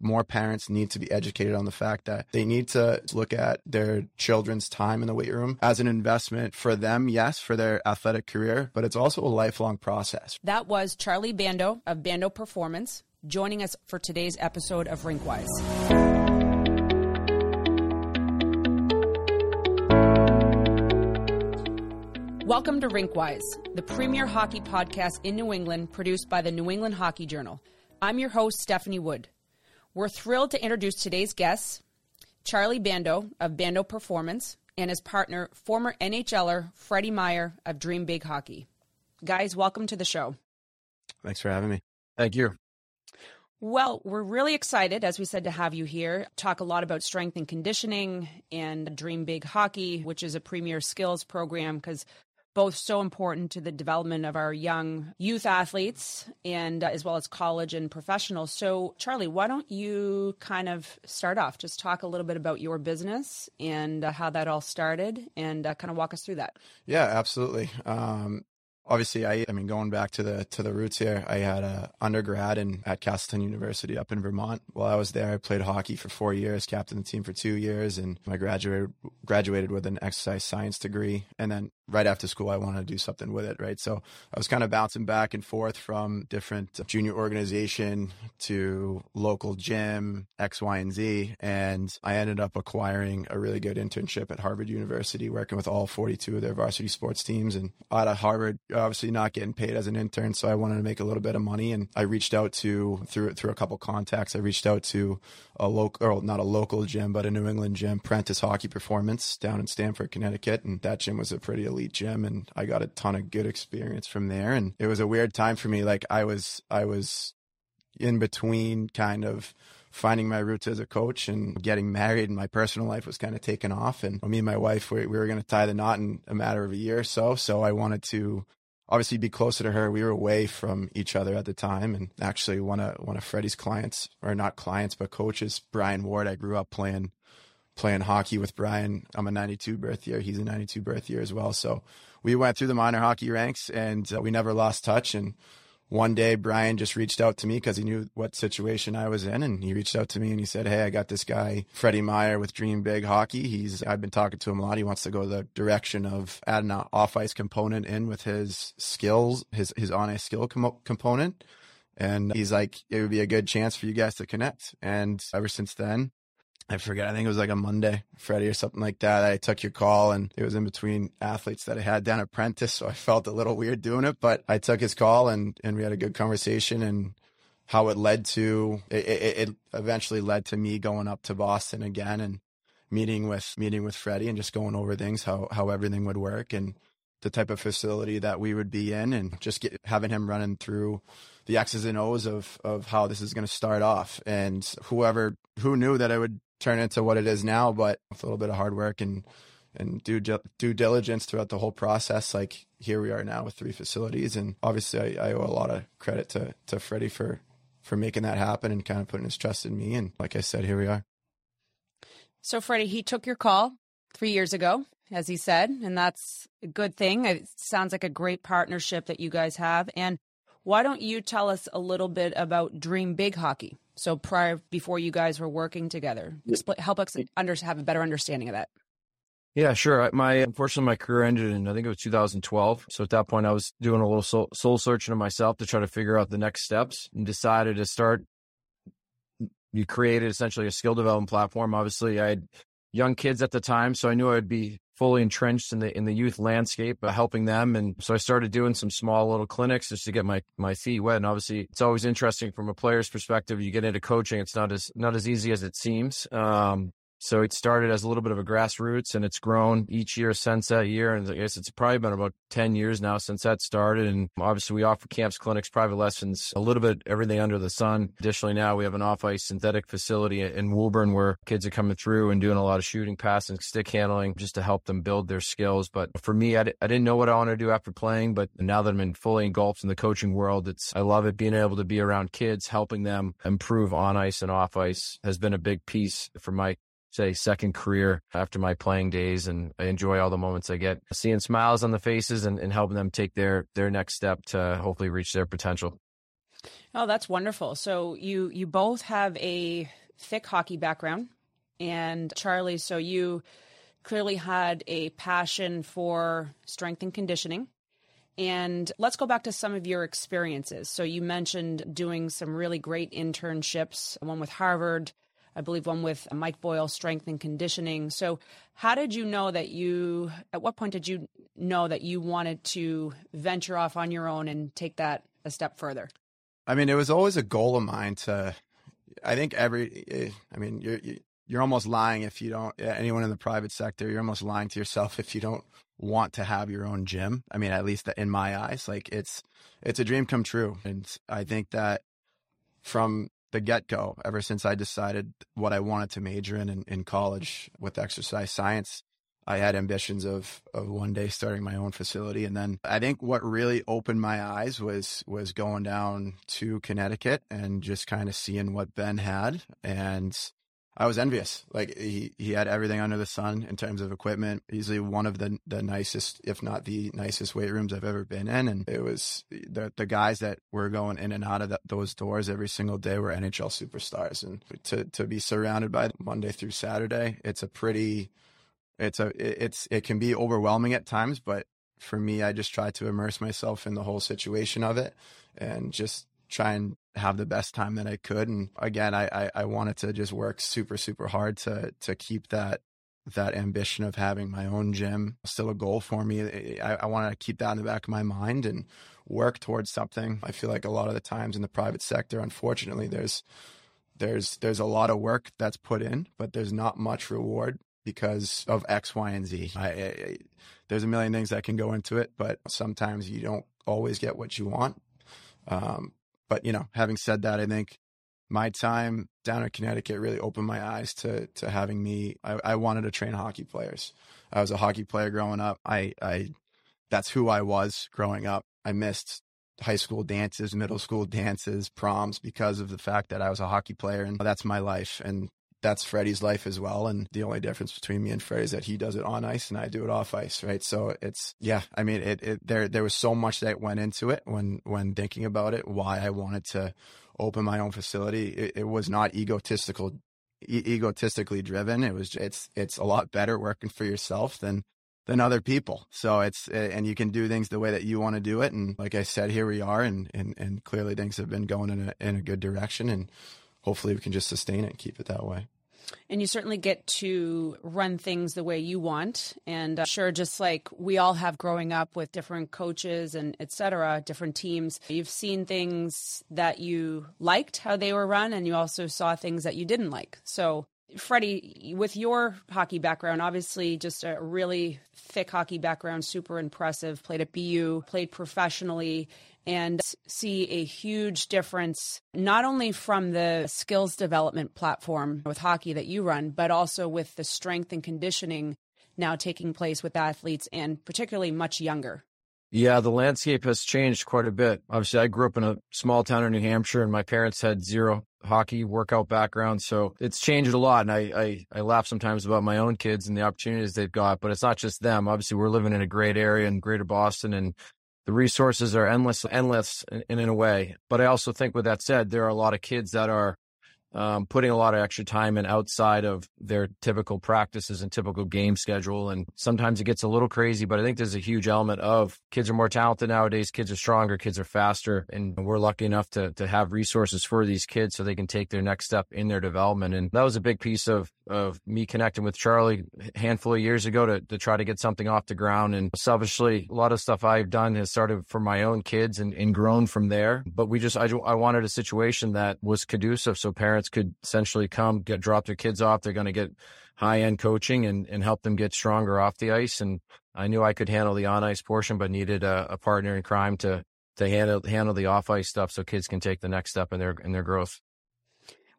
More parents need to be educated on the fact that they need to look at their children's time in the weight room as an investment for them, yes, for their athletic career, but it's also a lifelong process. That was Charlie Bando of Bando Performance joining us for today's episode of RinkWise. Welcome to RinkWise, the premier hockey podcast in New England produced by the New England Hockey Journal. I'm your host, Stephanie Wood. We're thrilled to introduce today's guests, Charlie Bando of Bando Performance and his partner, former NHLer Freddie Meyer of Dream Big Hockey. Guys, welcome to the show. Thanks for having me. Thank you. Well, we're really excited, as we said, to have you here. Talk a lot about strength and conditioning and Dream Big Hockey, which is a premier skills program, because both so important to the development of our young youth athletes and as well as college and professionals. So Charlie, why don't you kind of start off, just talk a little bit about your business and how that all started and kind of walk us through that. Yeah, absolutely. Obviously, I mean, going back to the roots here, I had an undergrad at Castleton University up in Vermont. While I was there, I played hockey for 4 years, captained the team for 2 years, and I graduated with an exercise science degree. And then right after school, I wanted to do something with it, right? So I was kind of bouncing back and forth from different junior organization to local gym, X, Y, and Z. And I ended up acquiring a really good internship at Harvard University, working with all 42 of their varsity sports teams. And out of Harvard, obviously not getting paid as an intern, so I wanted to make a little bit of money, and I reached out to through a couple contacts. I reached out to a local, or not a local gym, but a New England gym, Prentice Hockey Performance down in Stamford, Connecticut, and that gym was a pretty elite gym, and I got a ton of good experience from there. And it was a weird time for me. Like I was in between kind of finding my roots as a coach and getting married, and my personal life was kind of taken off. And me and my wife, we were going to tie the knot in a matter of a year or so. So I wanted to obviously be closer to her. We were away from each other at the time. And actually one of Freddie's clients, or not clients, but coaches, Brian Ward, I grew up playing hockey with Brian. I'm a 92 birth year. He's a 92 birth year as well. So we went through the minor hockey ranks, and we never lost touch. And one day, Brian just reached out to me because he knew what situation I was in, and he reached out to me and he said, "Hey, I got this guy, Freddie Meyer with Dream Big Hockey. I've been talking to him a lot. He wants to go the direction of adding an off-ice component in with his skills, his on-ice skill component. And he's like, it would be a good chance for you guys to connect." And ever since then, I forget, I think it was like a Monday, Freddie or something like that, I took your call, and it was in between athletes that I had down at Prentice, so I felt a little weird doing it, but I took his call and we had a good conversation, and how it led to, it eventually led to me going up to Boston again and meeting with Freddie and just going over things, how everything would work and the type of facility that we would be in, and just having him running through the X's and O's of how this is going to start off. And who knew that I would turn into what it is now, but with a little bit of hard work and due diligence throughout the whole process, like here we are now with 3 facilities. And obviously I owe a lot of credit to Freddie for making that happen and kind of putting his trust in me. And like I said, here we are. So Freddie, he took your call 3 years ago, as he said, and that's a good thing. It sounds like a great partnership that you guys have. And why don't you tell us a little bit about Dream Big Hockey? So before you guys were working together, help us have a better understanding of that. Yeah, sure. Unfortunately, my career ended in, I think it was 2012. So at that point, I was doing a little soul searching of myself to try to figure out the next steps, and decided to start. You created essentially a skill development platform. Obviously, I had young kids at the time, so I knew I'd be fully entrenched in the youth landscape, helping them. And so I started doing some small little clinics just to get my feet wet. And obviously, it's always interesting from a player's perspective. You get into coaching, it's not as easy as it seems. So it started as a little bit of a grassroots, and it's grown each year since that year. And I guess it's probably been about 10 years now since that started. And obviously we offer camps, clinics, private lessons, a little bit everything under the sun. Additionally, now we have an off-ice synthetic facility in Woburn where kids are coming through and doing a lot of shooting, passing, stick handling, just to help them build their skills. But for me, I didn't know what I wanted to do after playing. But now that I'm fully engulfed in the coaching world, I love it. Being able to be around kids, helping them improve on ice and off ice has been a big piece for my second career after my playing days, and I enjoy all the moments I get seeing smiles on the faces and helping them take their next step to hopefully reach their potential. Oh, that's wonderful. So you both have a thick hockey background, and Charlie, so you clearly had a passion for strength and conditioning. And let's go back to some of your experiences. So you mentioned doing some really great internships, one with Harvard, I believe one with Mike Boyle, strength and conditioning. So how did you know that at what point did you know that you wanted to venture off on your own and take that a step further? I mean, it was always a goal of mine to, you're almost lying if you don't, anyone in the private sector, you're almost lying to yourself if you don't want to have your own gym. I mean, at least in my eyes, like it's a dream come true. And I think that from the get-go, ever since I decided what I wanted to major in college with exercise science, I had ambitions of one day starting my own facility. And then I think what really opened my eyes was going down to Connecticut and just kind of seeing what Ben had. And I was envious. Like he had everything under the sun in terms of equipment, easily one of the nicest, if not the nicest weight rooms I've ever been in. And it was the guys that were going in and out of those doors every single day were NHL superstars. And to be surrounded by Monday through Saturday, it can be overwhelming at times, but for me, I just try to immerse myself in the whole situation of it and just try and have the best time that I could. And again, I wanted to just work super, super hard to keep that ambition of having my own gym still a goal for me. I want to keep that in the back of my mind and work towards something. I feel like a lot of the times in the private sector, unfortunately, there's a lot of work that's put in, but there's not much reward because of X, Y, and Z. There's a million things that can go into it, but sometimes you don't always get what you want. But, you know, having said that, I think my time down in Connecticut really opened my eyes to having me. I wanted to train hockey players. I was a hockey player growing up. That's who I was growing up. I missed high school dances, middle school dances, proms because of the fact that I was a hockey player, and that's my life. And that's Freddie's life as well. And the only difference between me and Freddie is that he does it on ice and I do it off ice, right? So there was so much that went into it when thinking about it, why I wanted to open my own facility. It was not egotistically driven. It's a lot better working for yourself than other people. So and you can do things the way that you want to do it. And like I said, here we are, and clearly things have been going in a good direction, and hopefully we can just sustain it and keep it that way. And you certainly get to run things the way you want. And sure, just like we all have growing up with different coaches and et cetera, different teams, you've seen things that you liked how they were run, and you also saw things that you didn't like. So Freddie, with your hockey background, obviously just a really thick hockey background, super impressive, played at BU, played professionally, and see a huge difference, not only from the skills development platform with hockey that you run, but also with the strength and conditioning now taking place with athletes, and particularly much younger. Yeah, the landscape has changed quite a bit. Obviously, I grew up in a small town in New Hampshire, and my parents had zero hockey workout background. So it's changed a lot. And I laugh sometimes about my own kids and the opportunities they've got, but it's not just them. Obviously, we're living in a great area in greater Boston, and the resources are endless in a way. But I also think with that said, there are a lot of kids that are putting a lot of extra time in outside of their typical practices and typical game schedule. And sometimes it gets a little crazy, but I think there's a huge element of kids are more talented nowadays. Kids are stronger. Kids are faster. And we're lucky enough to have resources for these kids so they can take their next step in their development. And that was a big piece of me connecting with Charlie a handful of years ago to try to get something off the ground. And selfishly, a lot of stuff I've done has started for my own kids and grown from there. But I wanted a situation that was conducive so parents could essentially come, drop their kids off. They're going to get high-end coaching and help them get stronger off the ice. And I knew I could handle the on-ice portion, but needed a partner in crime to handle the off-ice stuff so kids can take the next step in their growth.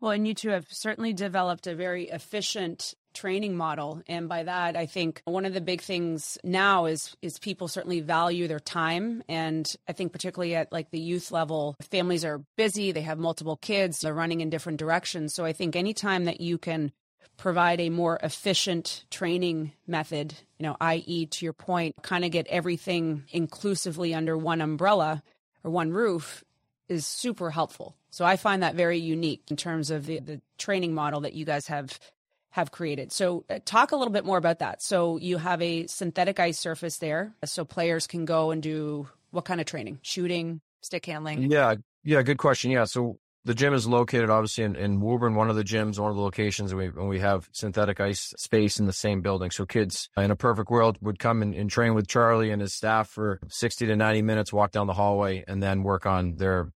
Well, and you two have certainly developed a very efficient training model. And by that, I think one of the big things now is people certainly value their time. And I think particularly at like the youth level, families are busy, they have multiple kids, they're running in different directions. So I think any time that you can provide a more efficient training method, you know, i.e. to your point, kind of get everything inclusively under one umbrella or one roof, is super helpful. So I find that very unique in terms of the training model that you guys have created. So talk a little bit more about that. So you have a synthetic ice surface there, so players can go and do what kind of training? Shooting, stick handling? Yeah, good question. Yeah, so the gym is located obviously in Woburn, one of the locations, and we have synthetic ice space in the same building. So kids in a perfect world would come and train with Charlie and his staff for 60 to 90 minutes, walk down the hallway, and then work on their,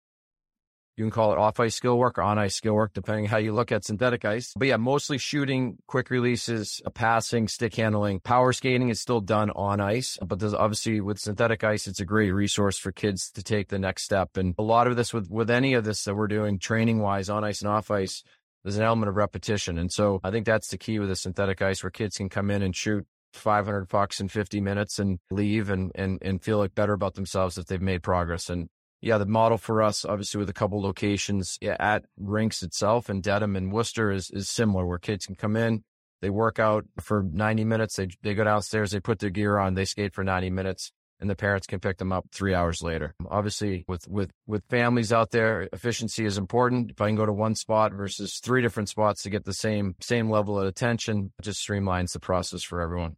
you can call it off-ice skill work or on-ice skill work, depending how you look at synthetic ice. But yeah, mostly shooting, quick releases, passing, stick handling. Power skating is still done on ice, but there's obviously with synthetic ice, it's a great resource for kids to take the next step. And a lot of this with any of this that we're doing training-wise, on ice and off ice, there's an element of repetition. And so I think that's the key with the synthetic ice, where kids can come in and shoot 500 pucks in 50 minutes and leave and feel like better about themselves if they've made progress. And yeah, the model for us, obviously with a couple locations at rinks itself in Dedham and Worcester is similar, where kids can come in, they work out for 90 minutes, they go downstairs, they put their gear on, they skate for 90 minutes, and the parents can pick them up 3 hours later. Obviously, with families out there, efficiency is important. If I can go to one spot versus three different spots to get the same level of attention, it just streamlines the process for everyone.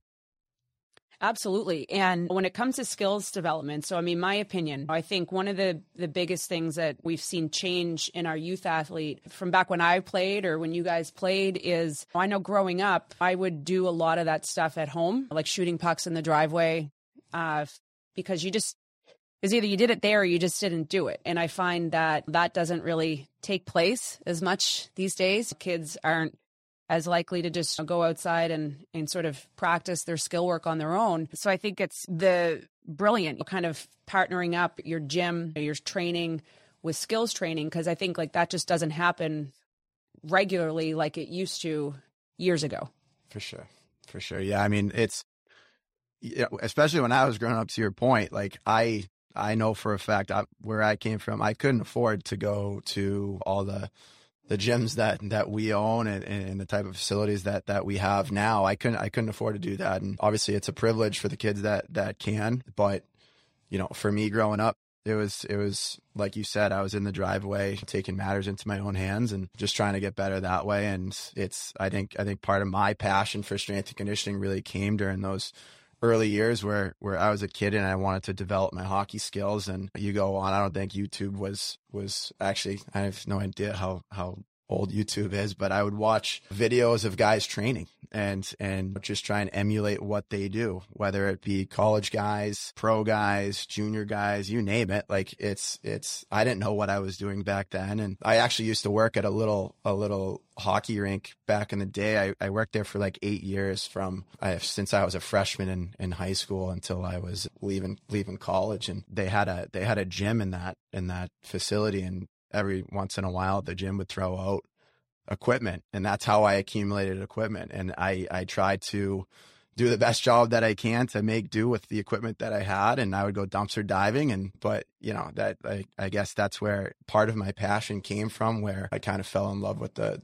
Absolutely. And when it comes to skills development, so I mean, my opinion, I think one of the biggest things that we've seen change in our youth athlete from back when I played or when you guys played is, I know growing up, I would do a lot of that stuff at home, like shooting pucks in the driveway, because either you did it there or you just didn't do it. And I find that doesn't really take place as much these days. Kids aren't as likely to just go outside and sort of practice their skill work on their own. So I think it's the brilliant kind of partnering up your gym, your training with skills training, because I think like that just doesn't happen regularly like it used to years ago. For sure. Yeah, I mean, it's, you know, especially when I was growing up, to your point, like I know for a fact where I came from, I couldn't afford to go to all the gyms that we own and the type of facilities that we have now. I couldn't afford to do that. And obviously it's a privilege for the kids that can, but you know, for me growing up, it was like you said, I was in the driveway taking matters into my own hands and just trying to get better that way. And it's, I think part of my passion for strength and conditioning really came during those early years where I was a kid and I wanted to develop my hockey skills. And you go on, I don't think YouTube was actually, I have no idea how old YouTube is, but I would watch videos of guys training and just try and emulate what they do, whether it be college guys, pro guys, junior guys, you name it. Like it's I didn't know what I was doing back then. And I actually used to work at a little hockey rink back in the day. I worked there for like 8 years since I was a freshman in high school until I was leaving college. And they had a gym in that facility, and every once in a while the gym would throw out equipment, and that's how I accumulated equipment. And I tried to do the best job that I can to make do with the equipment that I had, and I would go dumpster diving. But you know, that I guess that's where part of my passion came from, where I kind of fell in love with the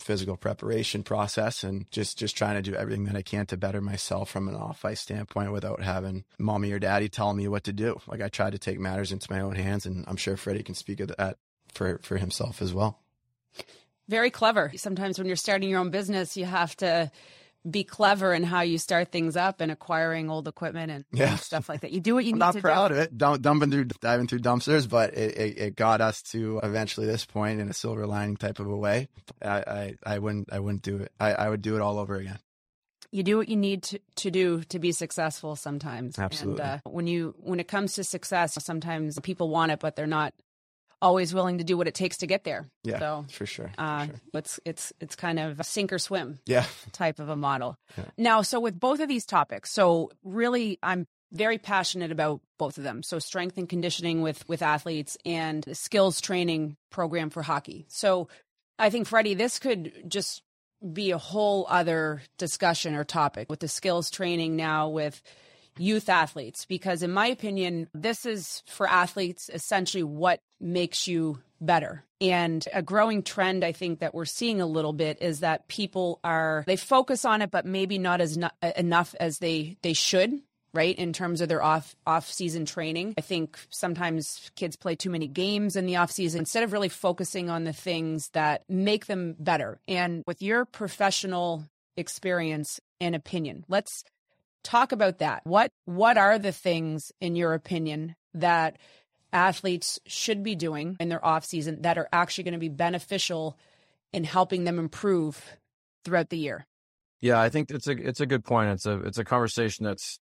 physical preparation process and just trying to do everything that I can to better myself from an off-ice standpoint without having mommy or daddy tell me what to do. Like I tried to take matters into my own hands, and I'm sure Freddie can speak of that for himself as well. Very clever. Sometimes when you're starting your own business, you have to be clever in how you start things up and acquiring old equipment and stuff like that. You do what you need to do. I'm not proud of it, diving through dumpsters, but it got us to eventually this point in a silver lining type of a way. I wouldn't do it. I would do it all over again. You do what you need to do to be successful sometimes. Absolutely. And when it comes to success, sometimes people want it, but they're not always willing to do what it takes to get there. Yeah, so, for sure. It's kind of a sink or swim type of a model. Yeah. Now, so with both of these topics, so really I'm very passionate about both of them. So strength and conditioning with athletes and the skills training program for hockey. So I think, Freddie, this could just be a whole other discussion or topic with the skills training now with youth athletes, because in my opinion, this is for athletes essentially what makes you better. And a growing trend I think that we're seeing a little bit is that people they focus on it, but maybe not as enough as they should. right, in terms of their off-season training. I think sometimes kids play too many games in the off-season instead of really focusing on the things that make them better. And with your professional experience and opinion, let's talk about that. What are the things, in your opinion, that athletes should be doing in their off-season that are actually going to be beneficial in helping them improve throughout the year? Yeah, I think it's a good point. It's a conversation that's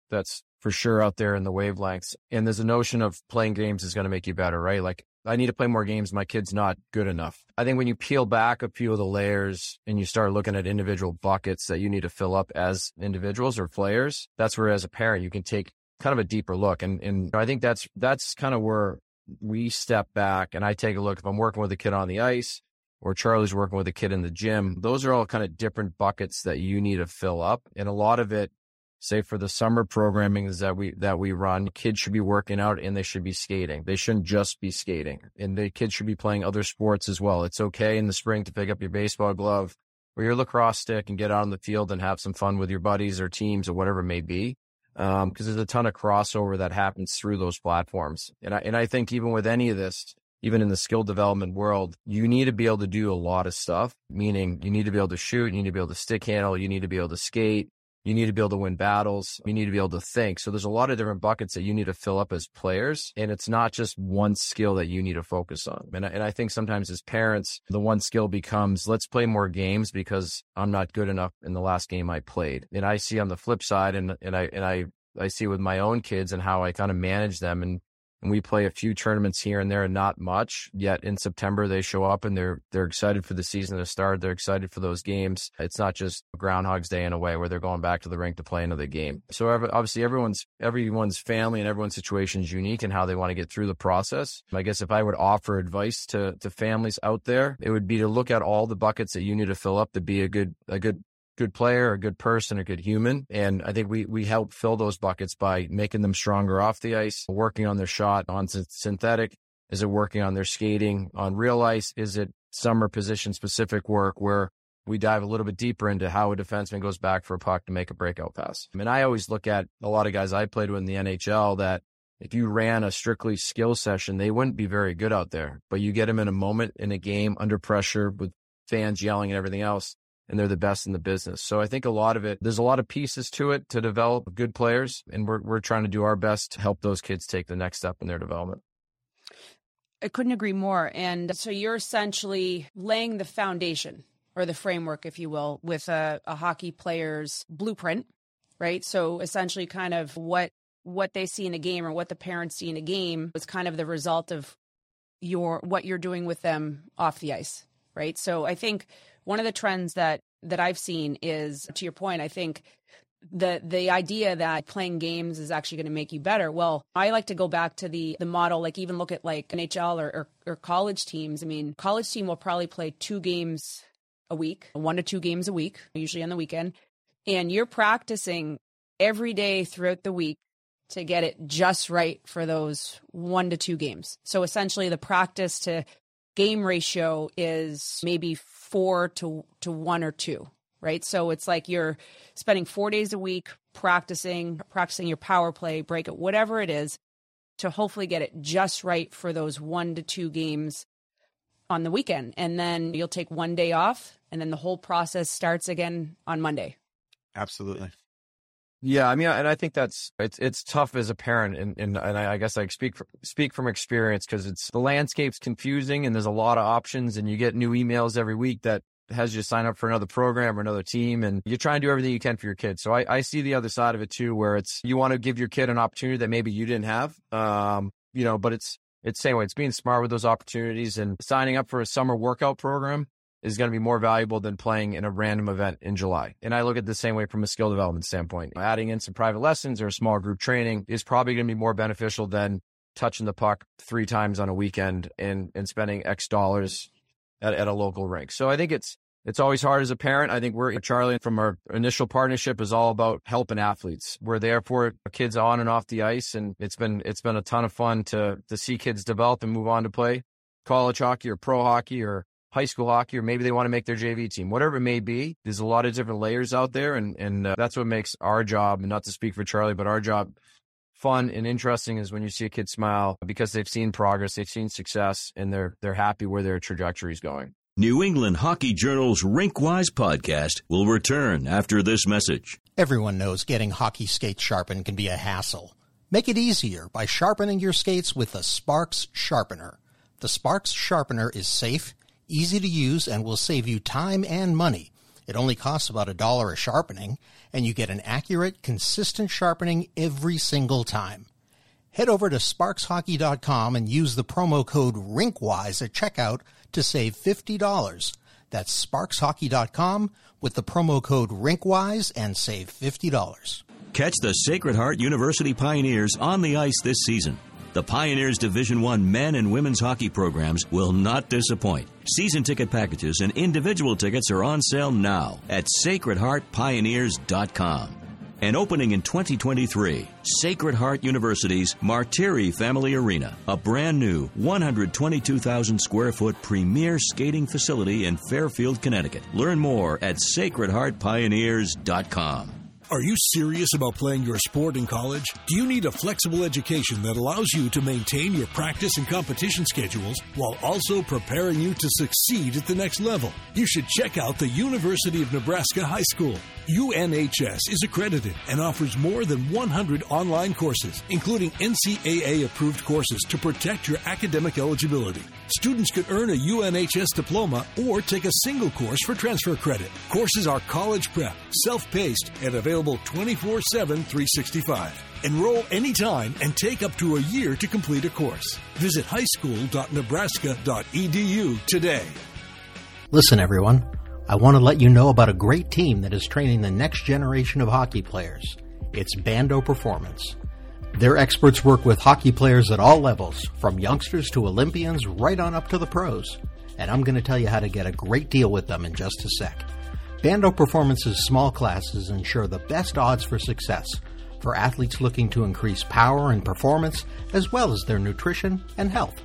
for sure out there in the wavelengths. And there's a notion of playing games is going to make you better, right? Like, I need to play more games. My kid's not good enough. I think when you peel back a few of the layers and you start looking at individual buckets that you need to fill up as individuals or players, that's where, as a parent, you can take kind of a deeper look. And I think that's kind of where we step back and I take a look. If I'm working with a kid on the ice, or Charlie's working with a kid in the gym, those are all kind of different buckets that you need to fill up. And a lot of it, say for the summer programming is that we run, kids should be working out and they should be skating. They shouldn't just be skating. And the kids should be playing other sports as well. It's okay in the spring to pick up your baseball glove or your lacrosse stick and get out on the field and have some fun with your buddies or teams or whatever it may be. Because there's a ton of crossover that happens through those platforms. And I think even with any of this, even in the skill development world, you need to be able to do a lot of stuff, meaning you need to be able to shoot, you need to be able to stick handle, you need to be able to skate, you need to be able to win battles, you need to be able to think. So there's a lot of different buckets that you need to fill up as players, and it's not just one skill that you need to focus on. And I think sometimes as parents, the one skill becomes, let's play more games because I'm not good enough in the last game I played. And I see on the flip side, and I see with my own kids and how I kind of manage them, and we play a few tournaments here and there and not much. Yet in September, they show up and they're excited for the season to start. They're excited for those games. It's not just Groundhog's Day in a way where they're going back to the rink to play another game. So obviously everyone's family and everyone's situation is unique in how they want to get through the process. I guess if I would offer advice to families out there, it would be to look at all the buckets that you need to fill up to be a good player, a good person, a good human. And I think we help fill those buckets by making them stronger off the ice, working on their shot on synthetic. Is it working on their skating on real ice? Is it summer position specific work where we dive a little bit deeper into how a defenseman goes back for a puck to make a breakout pass? I mean, I always look at a lot of guys I played with in the NHL that if you ran a strictly skill session, they wouldn't be very good out there, but you get them in a moment in a game under pressure with fans yelling and everything else, and they're the best in the business. So I think a lot of it, there's a lot of pieces to it to develop good players, and we're trying to do our best to help those kids take the next step in their development. I couldn't agree more. And so you're essentially laying the foundation or the framework, if you will, with a hockey player's blueprint, right? So essentially kind of what they see in a game or what the parents see in a game is kind of the result of what you're doing with them off the ice, right? So I think one of the trends that I've seen is, to your point, I think the idea that playing games is actually going to make you better. Well, I like to go back to the model, like even look at like NHL or college teams. I mean, college team will probably play 1 to 2 games a week, usually on the weekend. And you're practicing every day throughout the week to get it just right for those 1 to 2 games. So essentially the practice to game ratio is maybe 4 to 1 or 2, right? So it's like you're spending 4 days a week practicing your power play, breakout, whatever it is, to hopefully get it just right for those 1 to 2 games on the weekend. And then you'll take 1 day off, and then the whole process starts again on Monday. Absolutely. Yeah, I mean, and I think it's tough as a parent, and I guess I speak from experience, because the landscape's confusing and there's a lot of options, and you get new emails every week that has you sign up for another program or another team, and you're trying to do everything you can for your kid. So I see the other side of it too, where it's, you want to give your kid an opportunity that maybe you didn't have, but it's the same way. It's being smart with those opportunities, and signing up for a summer workout program is going to be more valuable than playing in a random event in July. And I look at it the same way from a skill development standpoint. Adding in some private lessons or a small group training is probably going to be more beneficial than touching the puck 3 times on a weekend and spending X dollars at a local rink. So I think it's always hard as a parent. I think Charlie, from our initial partnership, is all about helping athletes. We're there for kids on and off the ice, and it's been a ton of fun to see kids develop and move on to play college hockey or pro hockey or high school hockey, or maybe they want to make their JV team, whatever it may be. There's a lot of different layers out there, and that's what makes our job, and not to speak for Charlie, but our job fun and interesting is when you see a kid smile because they've seen progress, they've seen success, and they're happy where their trajectory is going. New England Hockey Journal's RinkWise podcast will return after this message. Everyone knows getting hockey skates sharpened can be a hassle. Make it easier by sharpening your skates with the Sparks Sharpener. The Sparks Sharpener is safe, easy to use, and will save you time and money. It only costs about $1 a sharpening, and you get an accurate, consistent sharpening every single time. Head over to SparksHockey.com and use the promo code RinkWise at checkout to save $50. That's SparksHockey.com with the promo code RinkWise and save $50. Catch the Sacred Heart University Pioneers on the ice this season. The Pioneers Division I men and women's hockey programs will not disappoint. Season ticket packages and individual tickets are on sale now at sacredheartpioneers.com. And opening in 2023, Sacred Heart University's Martiri Family Arena, a brand new 122,000-square-foot premier skating facility in Fairfield, Connecticut. Learn more at sacredheartpioneers.com. Are you serious about playing your sport in college? Do you need a flexible education that allows you to maintain your practice and competition schedules while also preparing you to succeed at the next level? You should check out the University of Nebraska High School. UNHS is accredited and offers more than 100 online courses, including NCAA-approved courses to protect your academic eligibility. Students could earn a UNHS diploma or take a single course for transfer credit. Courses are college prep, self-paced, and available 24/7, 365. Enroll anytime and take up to a year to complete a course. Visit highschool.nebraska.edu today. Listen, everyone. I want to let you know about a great team that is training the next generation of hockey players. It's Bando Performance. Their experts work with hockey players at all levels, from youngsters to Olympians, right on up to the pros. And I'm going to tell you how to get a great deal with them in just a sec. Bando Performance's small classes ensure the best odds for success for athletes looking to increase power and performance, as well as their nutrition and health.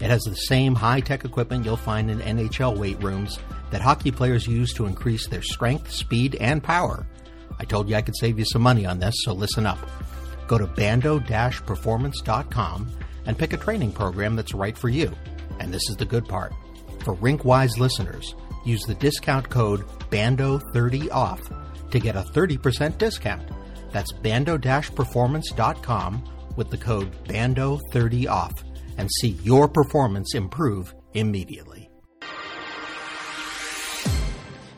It has the same high-tech equipment you'll find in NHL weight rooms that hockey players use to increase their strength, speed, and power. I told you I could save you some money on this, so listen up. Go to bando-performance.com and pick a training program that's right for you. And this is the good part. For RinkWise listeners, use the discount code BANDO30OFF to get a 30% discount. That's bando-performance.com with the code BANDO30OFF and see your performance improve immediately.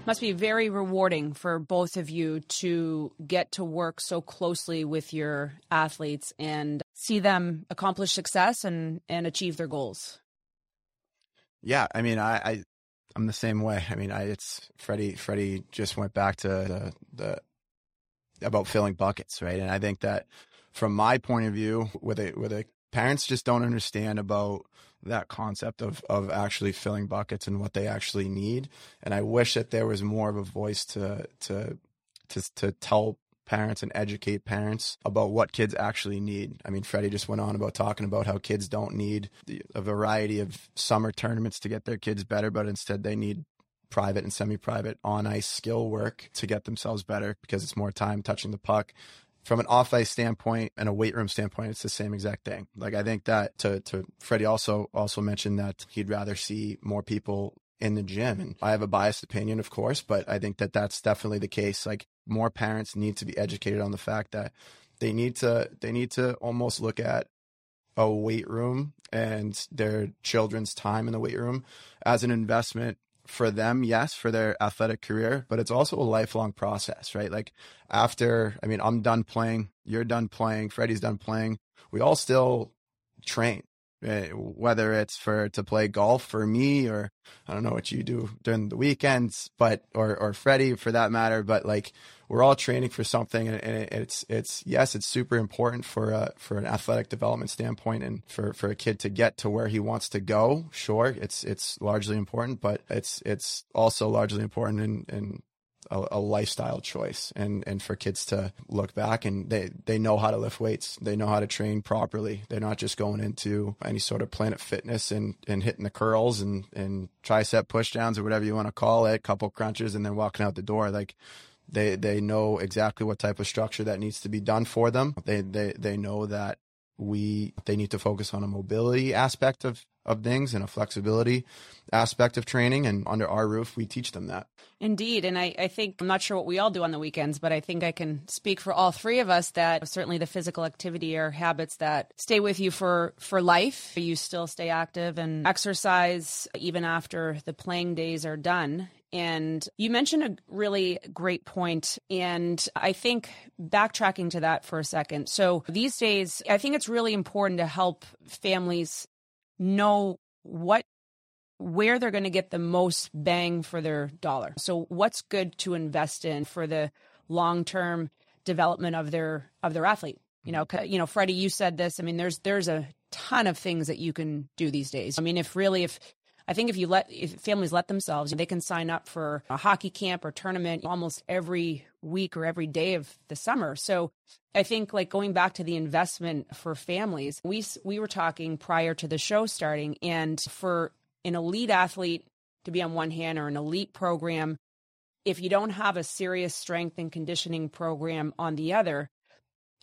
Must be very rewarding for both of you to get to work so closely with your athletes and see them accomplish success and achieve their goals. Yeah, I mean, I'm the same way. I mean, it's Freddie just went back to the about filling buckets, right? And I think that from my point of view, with a parents just don't understand about that concept of actually filling buckets and what they actually need. And I wish that there was more of a voice to tell parents and educate parents about what kids actually need. I mean, Freddie just went on about talking about how kids don't need a variety of summer tournaments to get their kids better, but instead they need private and semi-private on-ice skill work to get themselves better because it's more time touching the puck. From an off-ice standpoint and a weight room standpoint, it's the same exact thing. Like, I think that to Freddie also mentioned that he'd rather see more people in the gym. And I have a biased opinion, of course, but I think that that's definitely the case. Like, more parents need to be educated on the fact that they need to almost look at a weight room and their children's time in the weight room as an investment for them, yes, for their athletic career, but it's also a lifelong process, right? Like I'm done playing, you're done playing, Freddie's done playing. We all still train, right? Whether it's to play golf for me, or I don't know what you do during the weekends, but, or Freddie for that matter, but like we're all training for something, and it's super important for an athletic development standpoint, and for a kid to get to where he wants to go. Sure. It's largely important, but it's also largely important in a lifestyle choice, and for kids to look back and they know how to lift weights. They know how to train properly. They're not just going into any sort of Planet Fitness and hitting the curls and tricep pushdowns or whatever you want to call it, couple crunches and then walking out the door. Like they know exactly what type of structure that needs to be done for them. They know that they need to focus on a mobility aspect of things and a flexibility aspect of training. And under our roof, we teach them that. Indeed. And I think, I'm not sure what we all do on the weekends, but I think I can speak for all three of us that certainly the physical activity are habits that stay with you for life. You still stay active and exercise even after the playing days are done. And you mentioned a really great point. And I think backtracking to that for a second. So these days, I think it's really important to help families know where they're going to get the most bang for their dollar. So what's good to invest in for the long-term development of their athlete? You know, Freddie, you said this. I mean, there's a ton of things that you can do these days. I mean, if families let themselves, they can sign up for a hockey camp or tournament almost every week or every day of the summer. So I think, like, going back to the investment for families, we were talking prior to the show starting, and for an elite athlete to be on one hand, or an elite program, if you don't have a serious strength and conditioning program on the other,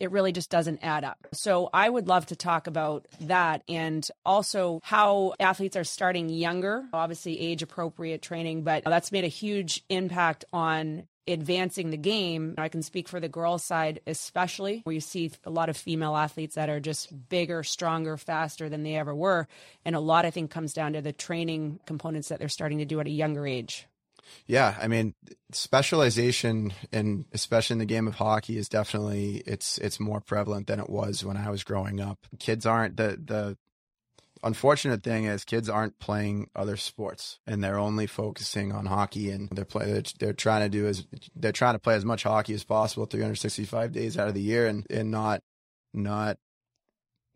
it really just doesn't add up. So I would love to talk about that, and also how athletes are starting younger, obviously age appropriate training, but that's made a huge impact on advancing the game. I can speak for the girls' side, especially, where you see a lot of female athletes that are just bigger, stronger, faster than they ever were. And a lot, I think, comes down to the training components that they're starting to do at a younger age. Yeah, I mean, specialization, and especially in the game of hockey, is definitely, it's more prevalent than it was when I was growing up. Kids aren't, the unfortunate thing is kids aren't playing other sports, and they're only focusing on hockey, and they're trying to play as much hockey as possible 365 days out of the year, and not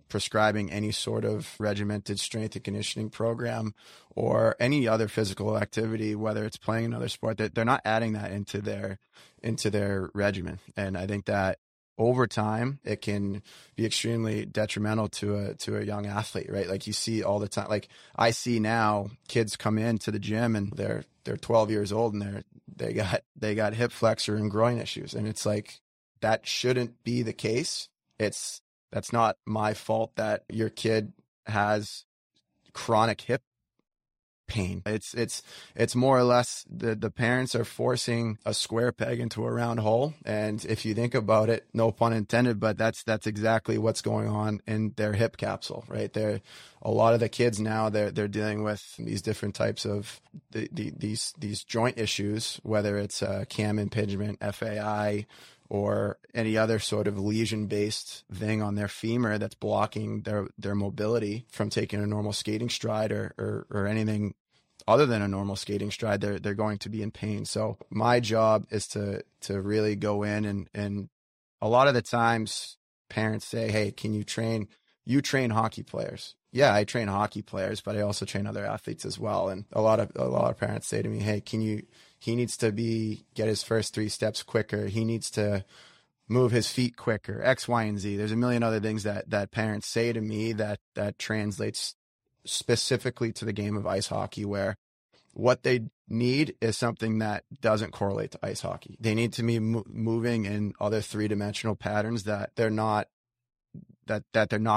prescribing any sort of regimented strength and conditioning program or any other physical activity, whether it's playing another sport, that they're not adding that into their regimen. And I think that over time it can be extremely detrimental to a young athlete, right? Like, you see all the time, like I see now kids come into the gym and they're 12 years old and they got hip flexor and groin issues. And it's like, that shouldn't be the case. That's not my fault that your kid has chronic hip pain. It's more or less the parents are forcing a square peg into a round hole. And if you think about it, no pun intended, but that's exactly what's going on in their hip capsule, right? A lot of the kids now, they're dealing with these different types of these joint issues, whether it's cam impingement, FAI, or any other sort of lesion-based thing on their femur that's blocking their mobility from taking a normal skating stride or anything other than a normal skating stride. They're going to be in pain. So my job is to really go in and a lot of the times parents say, hey, can you train hockey players? Yeah, I train hockey players, but I also train other athletes as well. And a lot of parents say to me, hey, he needs to get his first 3 steps quicker. He needs to move his feet quicker, X, Y, and Z. There's a million other things that parents say to me that translates specifically to the game of ice hockey, where what they need is something that doesn't correlate to ice hockey. They need to be moving in other 3-dimensional patterns that they're not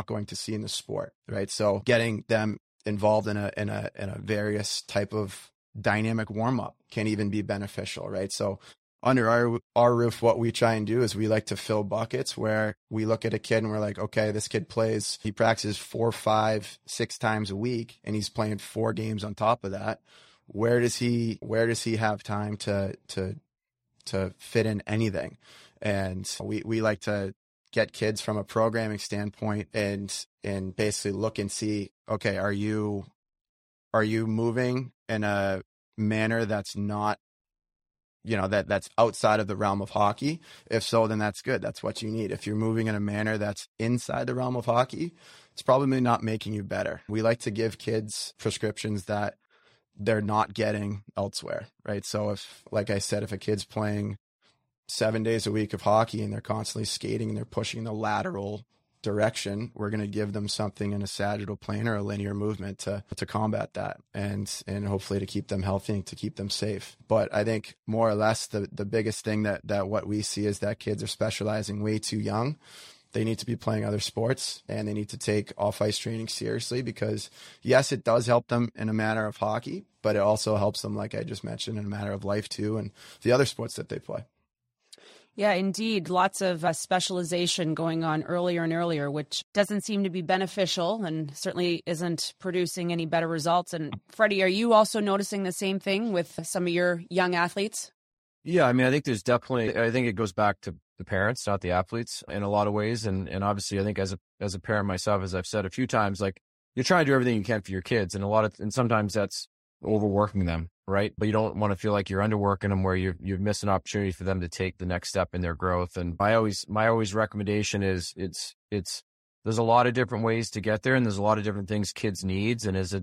going to see in the sport, right? So getting them involved in a various type of dynamic warm-up can even be beneficial, right? So under our roof, what we try and do is we like to fill buckets, where we look at a kid and we're like, okay, this kid plays, he practices 4, 5, 6 times a week, and he's playing 4 games on top of that. Where does he have time to fit in anything? And we like to get kids from a programming standpoint and basically look and see, okay, are you moving in a manner that's not, you know, that's outside of the realm of hockey? If so, then that's good. That's what you need. If you're moving in a manner that's inside the realm of hockey, it's probably not making you better. We like to give kids prescriptions that they're not getting elsewhere, right? So if, like I said, if a kid's playing 7 days a week of hockey and they're constantly skating and they're pushing the lateral direction, we're going to give them something in a sagittal plane or a linear movement to combat that and hopefully to keep them healthy and to keep them safe. But I think more or less the biggest thing that what we see is that kids are specializing way too young. They need to be playing other sports and they need to take off-ice training seriously because, yes, it does help them in a manner of hockey, but it also helps them, like I just mentioned, in a matter of life too and the other sports that they play. Yeah, indeed. Lots of specialization going on earlier and earlier, which doesn't seem to be beneficial and certainly isn't producing any better results. And Freddie, are you also noticing the same thing with some of your young athletes? Yeah, I mean, I think there's definitely, I think it goes back to the parents, not the athletes in a lot of ways. And obviously, I think as a parent myself, as I've said a few times, like you're trying to do everything you can for your kids. And sometimes that's overworking them, right? But you don't want to feel like you're underworking them where you've missed an opportunity for them to take the next step in their growth. And my recommendation is there's a lot of different ways to get there and there's a lot of different things kids needs. And is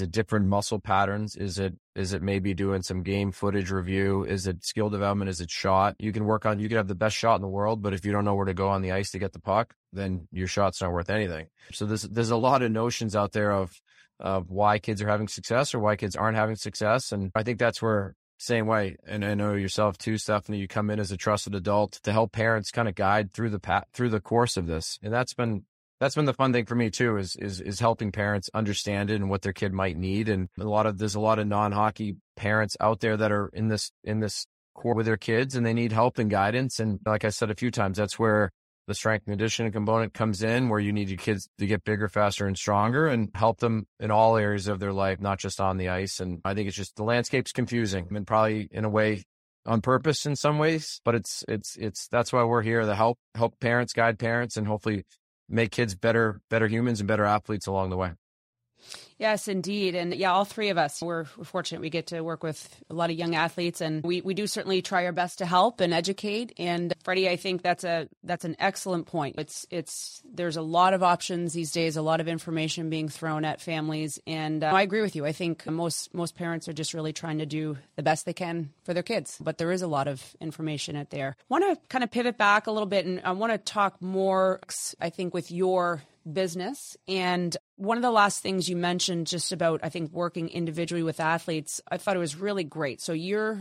it different muscle patterns? Is it maybe doing some game footage review? Is it skill development? Is it shot? You can have the best shot in the world, but if you don't know where to go on the ice to get the puck, then your shot's not worth anything. So there's a lot of notions out there of why kids are having success or why kids aren't having success. And I think that's where, same way, and I know yourself too, Stephanie, you come in as a trusted adult to help parents kind of guide through the course of this. And that's been the fun thing for me too, is helping parents understand it and what their kid might need. And there's a lot of non-hockey parents out there that are in this core with their kids and they need help and guidance. And like I said a few times, that's where the strength and conditioning component comes in, where you need your kids to get bigger, faster, and stronger and help them in all areas of their life, not just on the ice. And I think it's just the landscape's confusing and probably in a way on purpose in some ways, but it's that's why we're here to help parents, guide parents, and hopefully make kids better humans and better athletes along the way. Yes, indeed. And yeah, all three of us, we're fortunate we get to work with a lot of young athletes and we do certainly try our best to help and educate. And Freddie, I think that's an excellent point. There's a lot of options these days, a lot of information being thrown at families. And I agree with you. I think most parents are just really trying to do the best they can for their kids, but there is a lot of information out there. I want to kind of pivot back a little bit and I want to talk more, I think, with your business. And one of the last things you mentioned just about, I think, working individually with athletes, I thought it was really great. So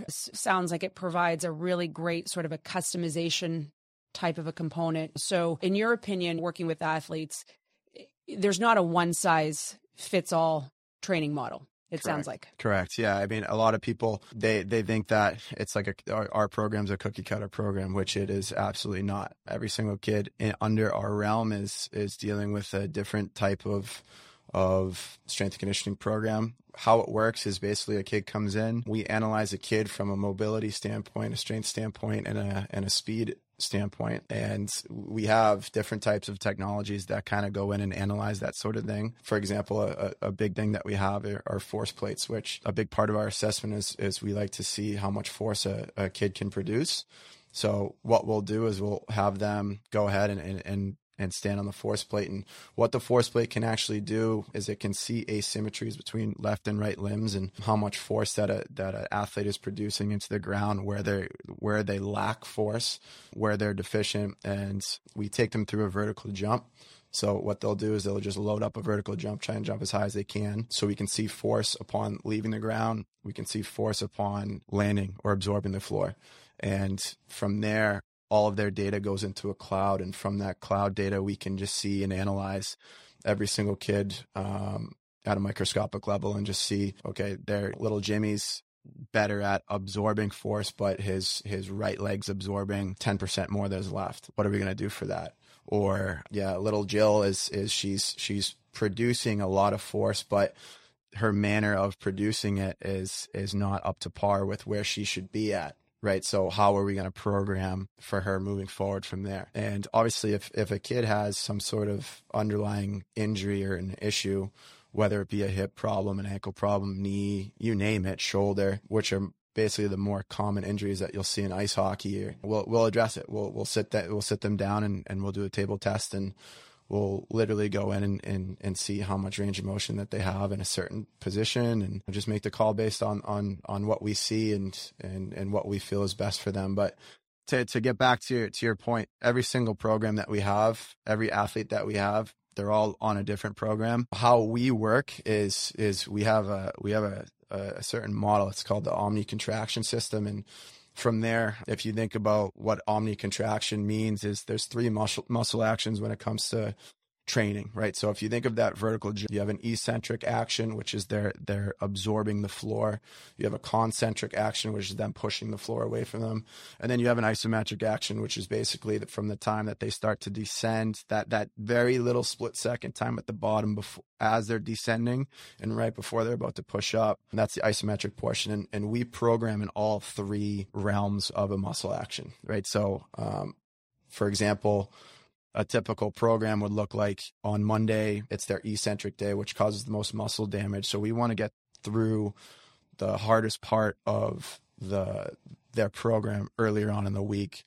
sounds like it provides a really great sort of a customization type of a component. So in your opinion, working with athletes, there's not a one size fits all training model. It sounds like. Correct. Yeah. I mean, a lot of people, they think that it's like our program's a cookie cutter program, which it is absolutely not. Every single kid under our realm is dealing with a different type of strength and conditioning program. How it works is basically a kid comes in, we analyze a kid from a mobility standpoint, a strength standpoint, and a speed standpoint. And we have different types of technologies that kind of go in and analyze that sort of thing. For example, a big thing that we have are force plates, which a big part of our assessment is we like to see how much force a kid can produce. So what we'll do is we'll have them go ahead and stand on the force plate. And what the force plate can actually do is it can see asymmetries between left and right limbs and how much force that an athlete is producing into the ground, where they lack force, where they're deficient. And we take them through a vertical jump. So what they'll do is they'll just load up a vertical jump, try and jump as high as they can. So we can see force upon leaving the ground. We can see force upon landing or absorbing the floor. And from there, all of their data goes into a cloud. And from that cloud data, we can just see and analyze every single kid at a microscopic level and just see, okay, their little Jimmy's better at absorbing force, but his right leg's absorbing 10% more than his left. What are we going to do for that? Or yeah, little Jill she's producing a lot of force, but her manner of producing it is not up to par with where she should be at. Right. So how are we going to program for her moving forward from there? And obviously, if a kid has some sort of underlying injury or an issue, whether it be a hip problem, an ankle problem, knee, you name it, shoulder, which are basically the more common injuries that you'll see in ice hockey, we'll address it. We'll sit them down and we'll do a table test and we'll literally go in and see how much range of motion that they have in a certain position, and just make the call based on what we see and what we feel is best for them. But to get back to your point, every single program that we have, every athlete that we have, they're all on a different program. How we work is we have a certain model. It's called the Omni-Contraction System. And from there, if you think about what omni-contraction means, is there's three muscle actions when it comes to training, right? So if you think of that vertical, you have an eccentric action, which is they're absorbing the floor. You have a concentric action, which is them pushing the floor away from them. And then you have an isometric action, which is basically from the time that they start to descend, that very little split second time at the bottom before, as they're descending and right before they're about to push up. And that's the isometric portion. And we program in all three realms of a muscle action, right? So, for example, a typical program would look like on Monday, it's their eccentric day, which causes the most muscle damage. So we want to get through the hardest part of their program earlier on in the week.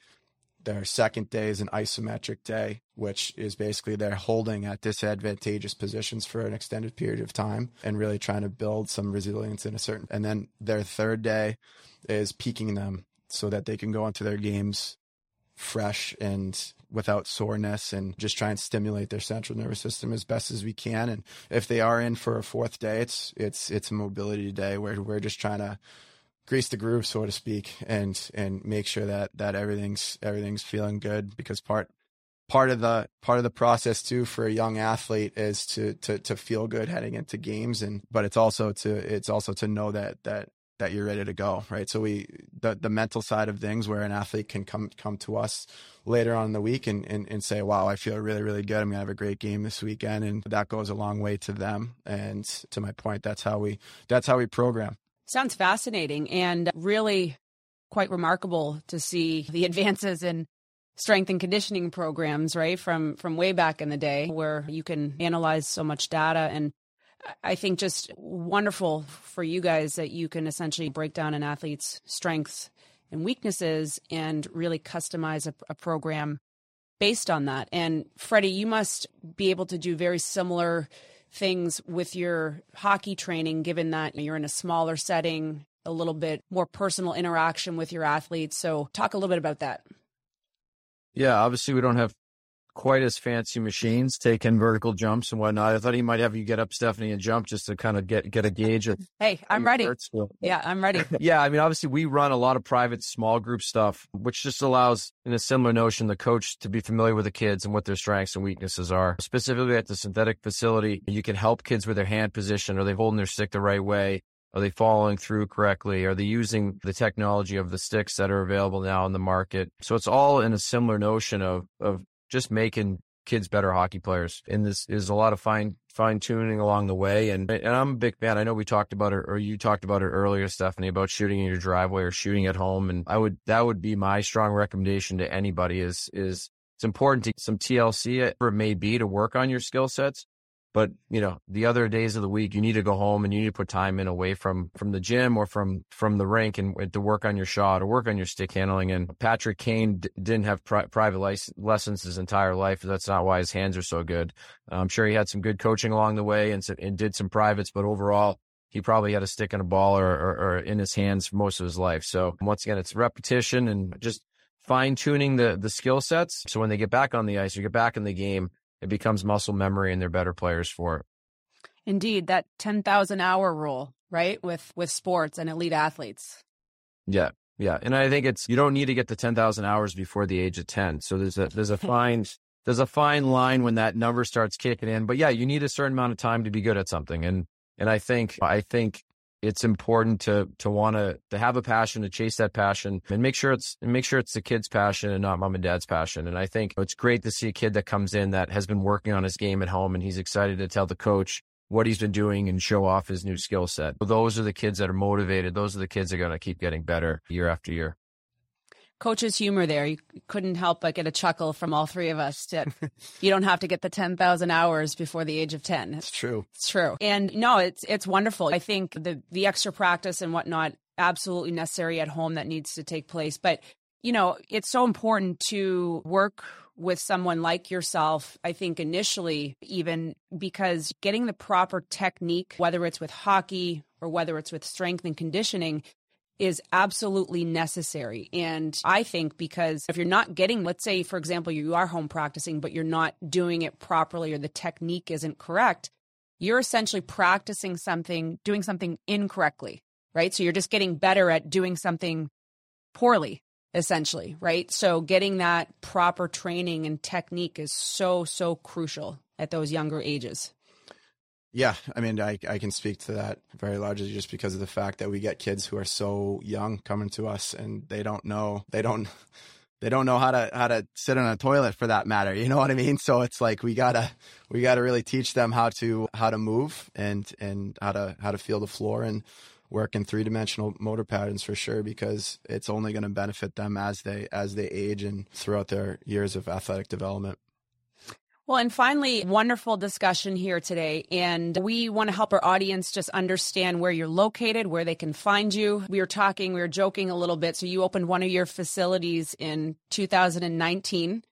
Their second day is an isometric day, which is basically they're holding at disadvantageous positions for an extended period of time and really trying to build some resilience in a certain. And then their third day is peaking them so that they can go into their games fresh and without soreness, and just try and stimulate their central nervous system as best as we can. And if they are in for a fourth day, it's a mobility day where we're just trying to grease the groove, so to speak, and make sure that everything's feeling good, because part of the process too for a young athlete is to feel good heading into games, but it's also to know that you're ready to go, right? So the mental side of things, where an athlete can come to us later on in the week and say, wow, I feel really, really good. I'm going to have a great game this weekend. And that goes a long way to them. And to my point, that's how we program. Sounds fascinating and really quite remarkable to see the advances in strength and conditioning programs, right? From way back in the day, where you can analyze so much data, and I think just wonderful for you guys that you can essentially break down an athlete's strengths and weaknesses and really customize a program based on that. And Freddie, you must be able to do very similar things with your hockey training, given that you're in a smaller setting, a little bit more personal interaction with your athletes. So talk a little bit about that. Yeah, obviously we don't have quite as fancy machines taking vertical jumps and whatnot. I thought he might have you get up, Stephanie, and jump just to kind of get a gauge of. Hey, I'm ready. Yeah, I'm ready. Yeah, I mean, obviously we run a lot of private small group stuff, which just allows, in a similar notion, the coach to be familiar with the kids and what their strengths and weaknesses are. Specifically at the synthetic facility, you can help kids with their hand position. Are they holding their stick the right way? Are they following through correctly? Are they using the technology of the sticks that are available now in the market? So it's all in a similar notion of just making kids better hockey players. And this is a lot of fine tuning along the way. And I'm a big fan. I know we talked about it, or you talked about it earlier, Stephanie, about shooting in your driveway or shooting at home. And that would be my strong recommendation to anybody is it's important to some TLC, whatever it may be, to work on your skill sets. But, you know, the other days of the week, you need to go home and you need to put time in away from the gym or from the rink, and to work on your shot or work on your stick handling. And Patrick Kane didn't have private lessons his entire life. That's not why his hands are so good. I'm sure he had some good coaching along the way and did some privates, but overall, he probably had a stick and a ball or in his hands for most of his life. So once again, it's repetition and just fine-tuning the skill sets. So when they get back on the ice or get back in the game, it becomes muscle memory and they're better players for it. Indeed, that 10,000 hour rule, right? With sports and elite athletes. Yeah. Yeah. And I think you don't need to get the 10,000 hours before the age of 10. So there's a fine line when that number starts kicking in, but yeah, you need a certain amount of time to be good at something. And I think it's important to want to have a passion, to chase that passion, and make sure it's the kid's passion and not mom and dad's passion. And I think it's great to see a kid that comes in that has been working on his game at home and he's excited to tell the coach what he's been doing and show off his new skill set. Those are the kids that are motivated. Those are the kids that are going to keep getting better year after year. Coach's humor there. You couldn't help but get a chuckle from all three of us that you don't have to get the 10,000 hours before the age of 10. It's true. And no, it's wonderful. I think the extra practice and whatnot, absolutely necessary at home, that needs to take place. But, you know, it's so important to work with someone like yourself, I think initially, even because getting the proper technique, whether it's with hockey or whether it's with strength and conditioning, is absolutely necessary. And I think because if you're not getting, let's say, for example, you are home practicing, but you're not doing it properly or the technique isn't correct, you're essentially practicing something, doing something incorrectly, right? So you're just getting better at doing something poorly, essentially, right? So getting that proper training and technique is so, so crucial at those younger ages. Yeah. I mean, I can speak to that very largely just because of the fact that we get kids who are so young coming to us and they don't know how to sit on a toilet for that matter. You know what I mean? So it's like, we gotta really teach them how to move and how to feel the floor and work in three-dimensional motor patterns for sure, because it's only going to benefit them as they age and throughout their years of athletic development. Well, and finally, wonderful discussion here today. And we want to help our audience just understand where you're located, where they can find you. We were joking a little bit. So you opened one of your facilities in 2019,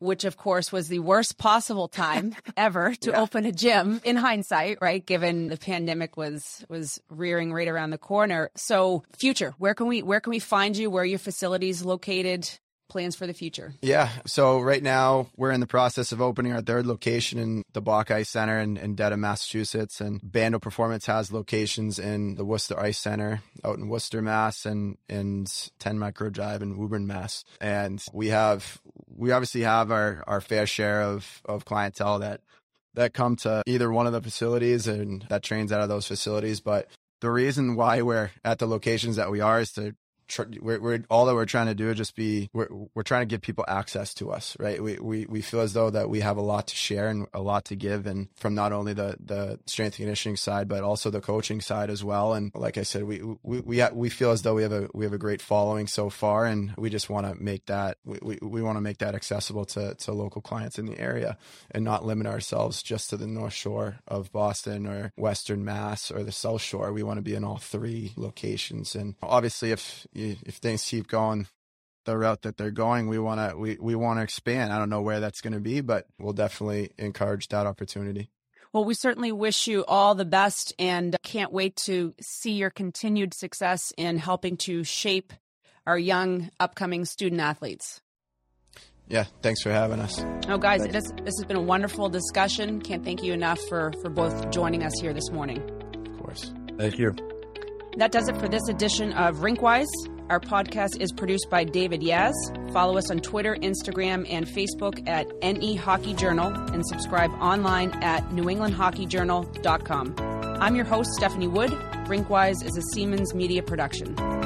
which of course was the worst possible time ever to open a gym in hindsight, right? Given the pandemic was rearing right around the corner. So future, where can we find you? Where are your facilities located? Plans for the future? Yeah. So right now we're in the process of opening our third location in the Block Ice Center in Dedham, Massachusetts. And Bando Performance has locations in the Worcester Ice Center out in Worcester, Mass. And 10 Micro Drive in Woburn, Mass. And we obviously have our fair share of clientele that come to either one of the facilities and that trains out of those facilities. But the reason why we're at the locations that we are is to we're trying to give people access to us, right? We feel as though that we have a lot to share and a lot to give, and from not only the strength and conditioning side, but also the coaching side as well. And like I said, we feel as though we have a great following so far, and we just want to make that we want to make that accessible to local clients in the area, and not limit ourselves just to the North Shore of Boston or Western Mass or the South Shore. We want to be in all three locations, and obviously if things keep going the route that they're going, we want to expand. I don't know where that's going to be, but we'll definitely encourage that opportunity. Well, we certainly wish you all the best and can't wait to see your continued success in helping to shape our young upcoming student athletes. Yeah, thanks for having us. Oh, guys, this has been a wonderful discussion. Can't thank you enough for both joining us here this morning. Of course. Thank you. That does it for this edition of RinkWise. Our podcast is produced by David Yaz. Follow us on Twitter, Instagram, and Facebook at NE Hockey Journal and subscribe online at NewEnglandHockeyJournal.com. I'm your host, Stephanie Wood. RinkWise is a Siemens Media production.